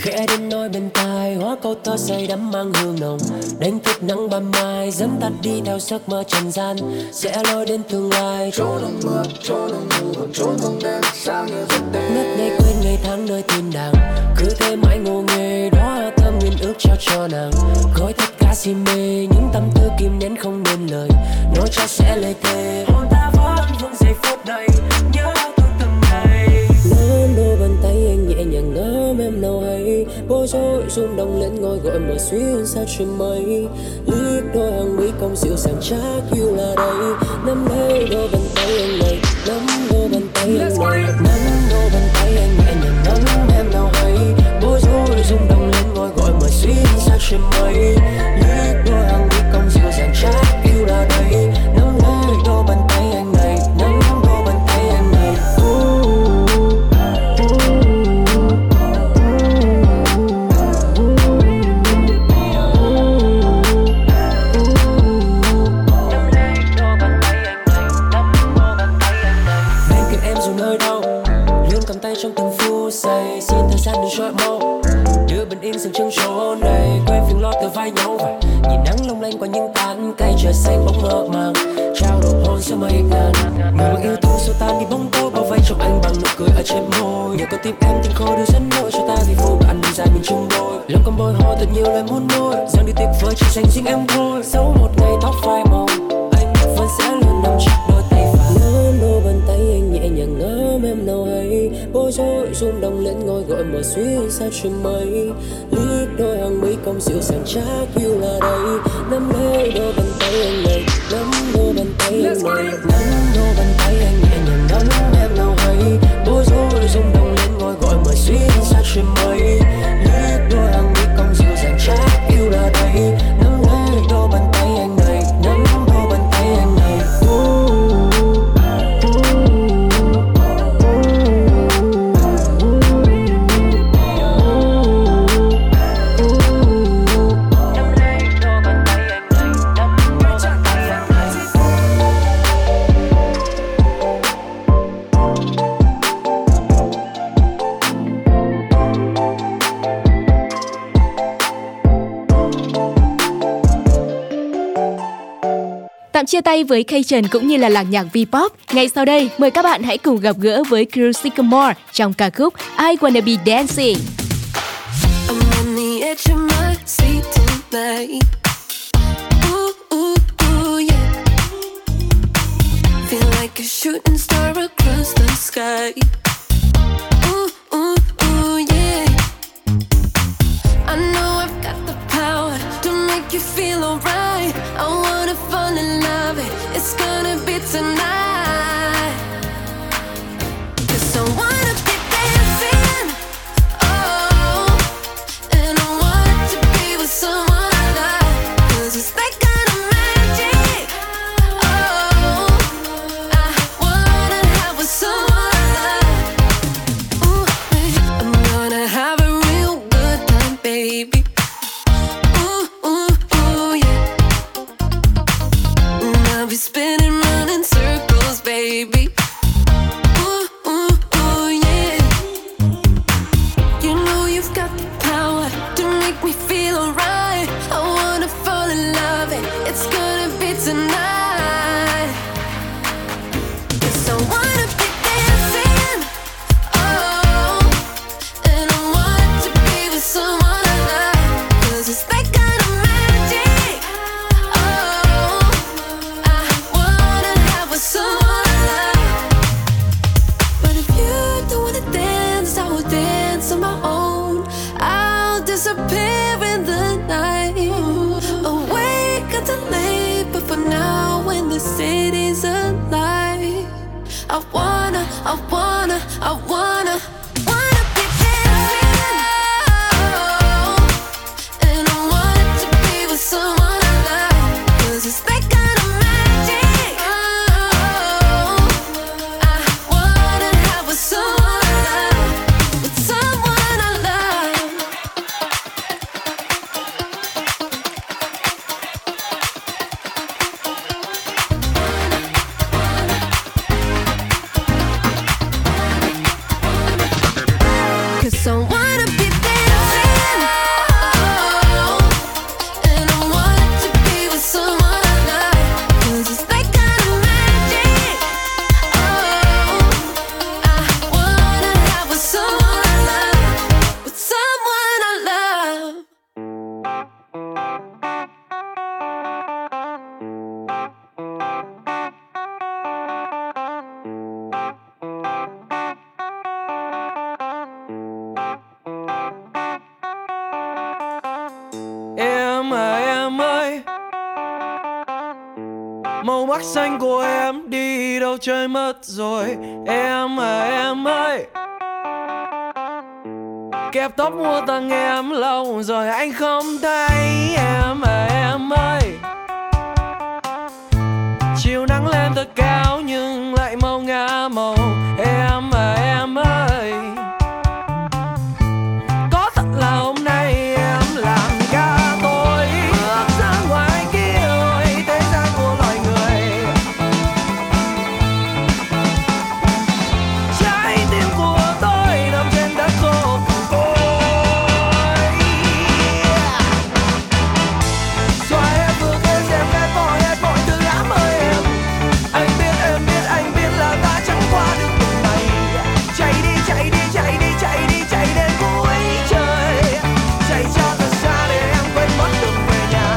Khẽ đến nỗi bên tai hóa câu thơ say đắm mang hương nồng, đánh thức nắng ban mai dẫn tắt đi theo giấc mơ trần gian, sẽ lôi đến tương lai trốn đông mưa trốn đông mù còn trốn đông đêm sao như giấc đêm ngất ngây quên ngày tháng nơi thiên đàng, cứ thế mãi ngô nghề đó thơm nguyên ước trao cho nàng, gói tất cả si mê những tâm tư kìm nén không nên lời, nói cho sẽ lời thề hôn ta vẫn vương giây phút này nhớ tôi từng ngày. Nắm đôi bàn tay anh nhẹ nhàng nắm em nào hay, bối rối rung động lên ngôi gọi mà xuyên xa trên mây, liếc đôi hàng mi cong dịu dàng chắc yêu là đây, nắm lấy đôi bàn tay anh này, nắm đôi bàn tay anh này, nắm đôi bàn tay anh nhẹ nhàng nắm em nào hay, bối rối rung động lên ngôi gọi mà xuyên xa trên mây, liếc đôi hàng mi cong dịu dàng chắc yêu là đây, nắm lấy đôi bàn tay anh này, nắm đôi bàn tay anh này. Trôi mau đưa bình yên sang chân chỗ này, quên phiền lo từ vai nhau và nhìn nắng long lanh qua những tán cây, trời xanh bóng mơ màng trao đổi hôn giữa mây ngàn, người mà yêu tôi xua tan đi bóng tối bao vây trong anh bằng nụ cười ở trên môi, nhờ có tim em tình khôi đưa dẫn lối cho ta vì vô bạn đi dài mình chung đôi, lòng con bồi hồi thật nhiều lời muốn nói rằng đi tuyệt vời chỉ dành riêng em thôi, dẫu một ngày tóc phai màu anh vẫn sẽ luôn nằm trong đôi tay vàng. Nắm đôi bàn tay anh nhẹ nhàng ngắm em nào hay, bối rối rung động lên ngôi gọi mà xuyên xa trên mây, liếc đôi hàng mi cong dịu dàng chắc yêu là đây, nắm lấy đôi bàn tay anh này, nắm đôi bàn tay anh này, nắm đôi bàn tay anh nhẹ nhàng nắm em nào hay, bối rối rung động lên ngôi gọi mà xuyên xa trên mây, liếc đôi hàng mi cong dịu dàng chắc yêu là đây, nắm lấy đôi bàn tay anh này, nắm đôi bàn tay anh này. Tạm chia tay với Kay Trần cũng như là làng nhạc V-pop. Ngay sau đây, mời các bạn hãy cùng gặp gỡ với crew Singapore trong ca khúc I Wanna Be Dancing. It's gonna be tonight, 'cause I wanna be dancing, oh, and I want to be with someone I love, 'cause it's that kind of magic, oh, I wanna have with someone I love. Ooh, be spinning round in circles, baby. Ooh, ooh, ooh, yeah. You know you've got the power to make me feel alright. I wanna fall in love and it's gonna be tonight. 'Cause I wanna be dancing, oh, and I want to be with someone I love. 'Cause it's that kind of magic, oh, I wanna have with someone I love. But if you don't wanna dance, I will dance on my own. I'll disappear in the night, awake until late. But for now, when the city's alive, I wanna be dancing, and I want to be with someone I love. 'Cause it's that kind of magic, oh, I wanna have with someone I love, with someone I love. Cause I wanna be dancing, oh, and I want to be with someone I love. 'Cause it's that kind of magic, oh, I wanna have with someone I love, with someone I love. Em ơi, màu mắt xanh của em đi đâu chơi mất rồi. Em à em ơi, kẹp tóc mua tặng em lâu rồi anh không thấy. Em à em ơi, chiều nắng lên thật cao nhưng lại mau ngả màu. Em à em ơi, có thật là hôm nay em làm cả tôi. Bước ra ngoài kia ôi thế gian của loài người, trái tim của tôi nằm trên đất khô côi. Xóa hết bước hết xem hết bỏ hết mọi thứ ám ơi em. Anh biết là ta chẳng qua được từng này. Chạy đi chạy đến cuối trời. Chạy cho thật xa để em quên mất đường về nhà.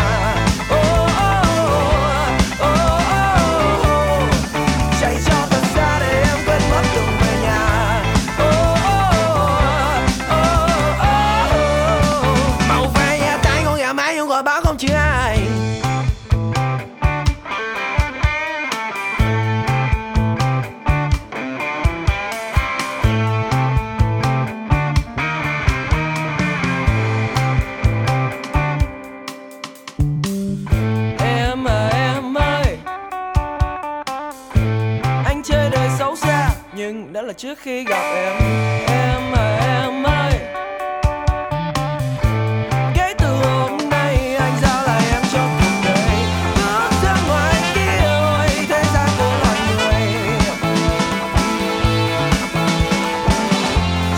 Chạy cho thật xa để em quên mất đường về nhà. Màu về nhà tay con nhà máy không gọi báo không chữ ai. Em à em ơi, anh chơi đời xấu xa nhưng đã là trước khi gặp em. Em à em ơi, kể từ hôm nay anh giao lại em trong cuộc đời. Bước ra ngoài kia ôi thế gian của loài người,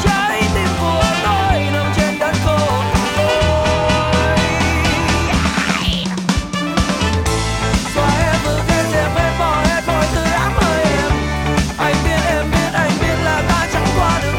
trái tim của tôi nằm trên đất khô côi. Xóa hết bước hết xem hết bỏ hết mọi thứ ám ơi em. Anh biết là ta chẳng qua được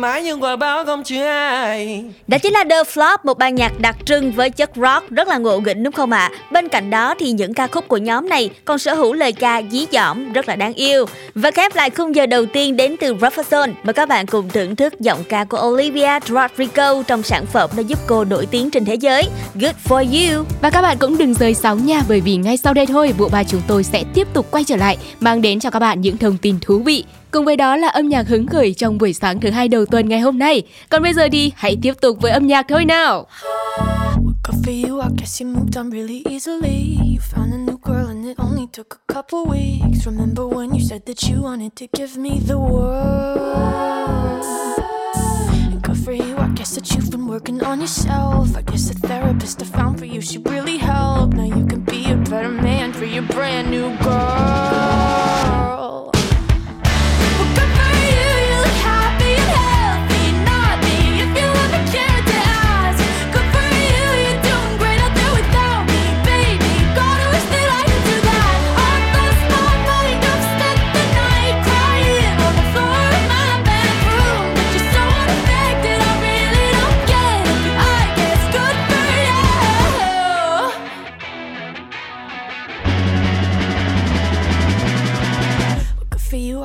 mãi nhưng quả báo không chứa ai. Đó chính là The Flop, một ban nhạc đặc trưng với chất rock rất là ngộ nghĩnh đúng không ạ? Bên cạnh đó thì những ca khúc của nhóm này còn sở hữu lời ca dí dỏm rất là đáng yêu. Và khép lại khung giờ đầu tiên đến từ Breakfast Zone, mời các bạn cùng thưởng thức giọng ca của Olivia Rodrigo trong sản phẩm đã giúp cô nổi tiếng trên thế giới, Good for you. Và các bạn cũng đừng rời sóng nha, bởi vì ngay sau đây thôi, bộ ba chúng tôi sẽ tiếp tục quay trở lại mang đến cho các bạn những thông tin thú vị. Cùng với đó là âm nhạc hứng khởi trong buổi sáng thứ hai đầu tuần ngày hôm nay. Còn bây giờ đi, hãy tiếp tục với âm nhạc thôi nào. Good for you, I guess you moved on really easily. You found a new girl and it only took a couple weeks. Remember when you said that you wanted to give me the world. And good for you, I guess that you've been working on yourself. I guess the therapist I found for you, she really helped. Now you can be a better man for your brand new girl. Well, good for you, you look happy and healthy. Not me, if you ever cared to ask. Good for you, you're doing great out there without me. Baby, gotta wish that I could do that. I lost my mind, I've spent the night crying on the floor of my bedroom. But you're so unaffected, I really don't get it. But I guess good for you. Well, good for you, I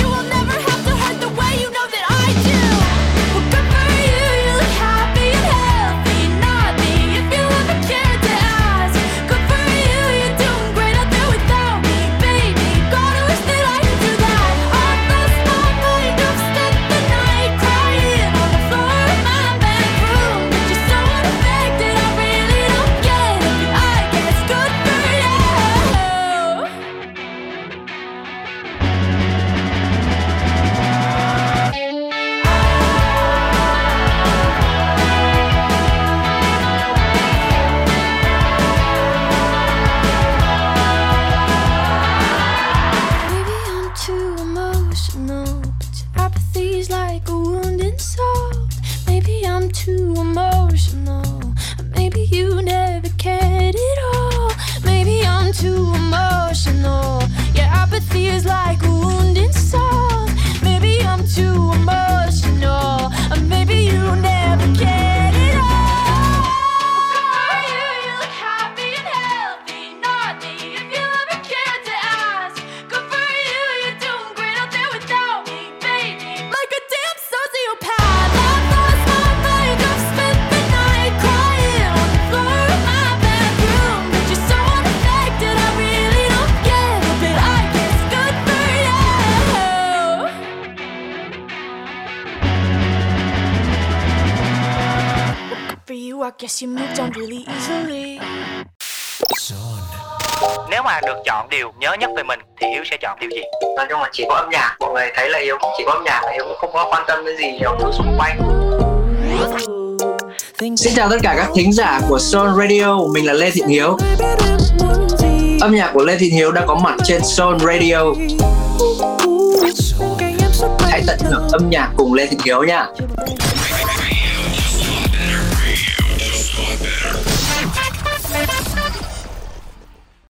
You will never have to hurt the way you know that I do. Well, good for you, you look happy and healthy. Not me, if you ever cared to ask. Good for you, you're doing great out there without me. Baby, gotta wish that I could do that. I've lost my mind, I've spent the night crying on the floor of my bedroom. But you're so unaffected, I really don't get it. But I guess good for you. Maybe I'm too emotional, but your apathy's like a wound insult. Maybe I'm too emotional, or maybe you never cared at all. Maybe I'm too emotional, your apathy is like a wound insult. Maybe I'm too emotional, or maybe you never cared at all. Good for you, you look happy and healthy. Not me, if you ever cared to ask. Good for you, you're doing great out there without me, baby. Like a damn sociopath. I've lost my mind, I've spent the night crying on the floor of my bedroom. But you're so unaffected, I really don't get it. But I guess good for you. For you, I guess you moved on really easily. Nếu mà được chọn điều nhớ nhất về mình thì Hiếu sẽ chọn điều gì? Nói chung là chỉ có âm nhạc, mọi người thấy là Hiếu chỉ có âm nhạc là Hiếu cũng không có quan tâm đến gì nhiều thứ xung quanh. Xin chào tất cả các thính giả của Zone Radio, mình là Lê Thiện Hiếu. Âm nhạc của Lê Thiện Hiếu đã có mặt trên Zone Radio. Hãy tận hưởng âm nhạc cùng Lê Thiện Hiếu nha.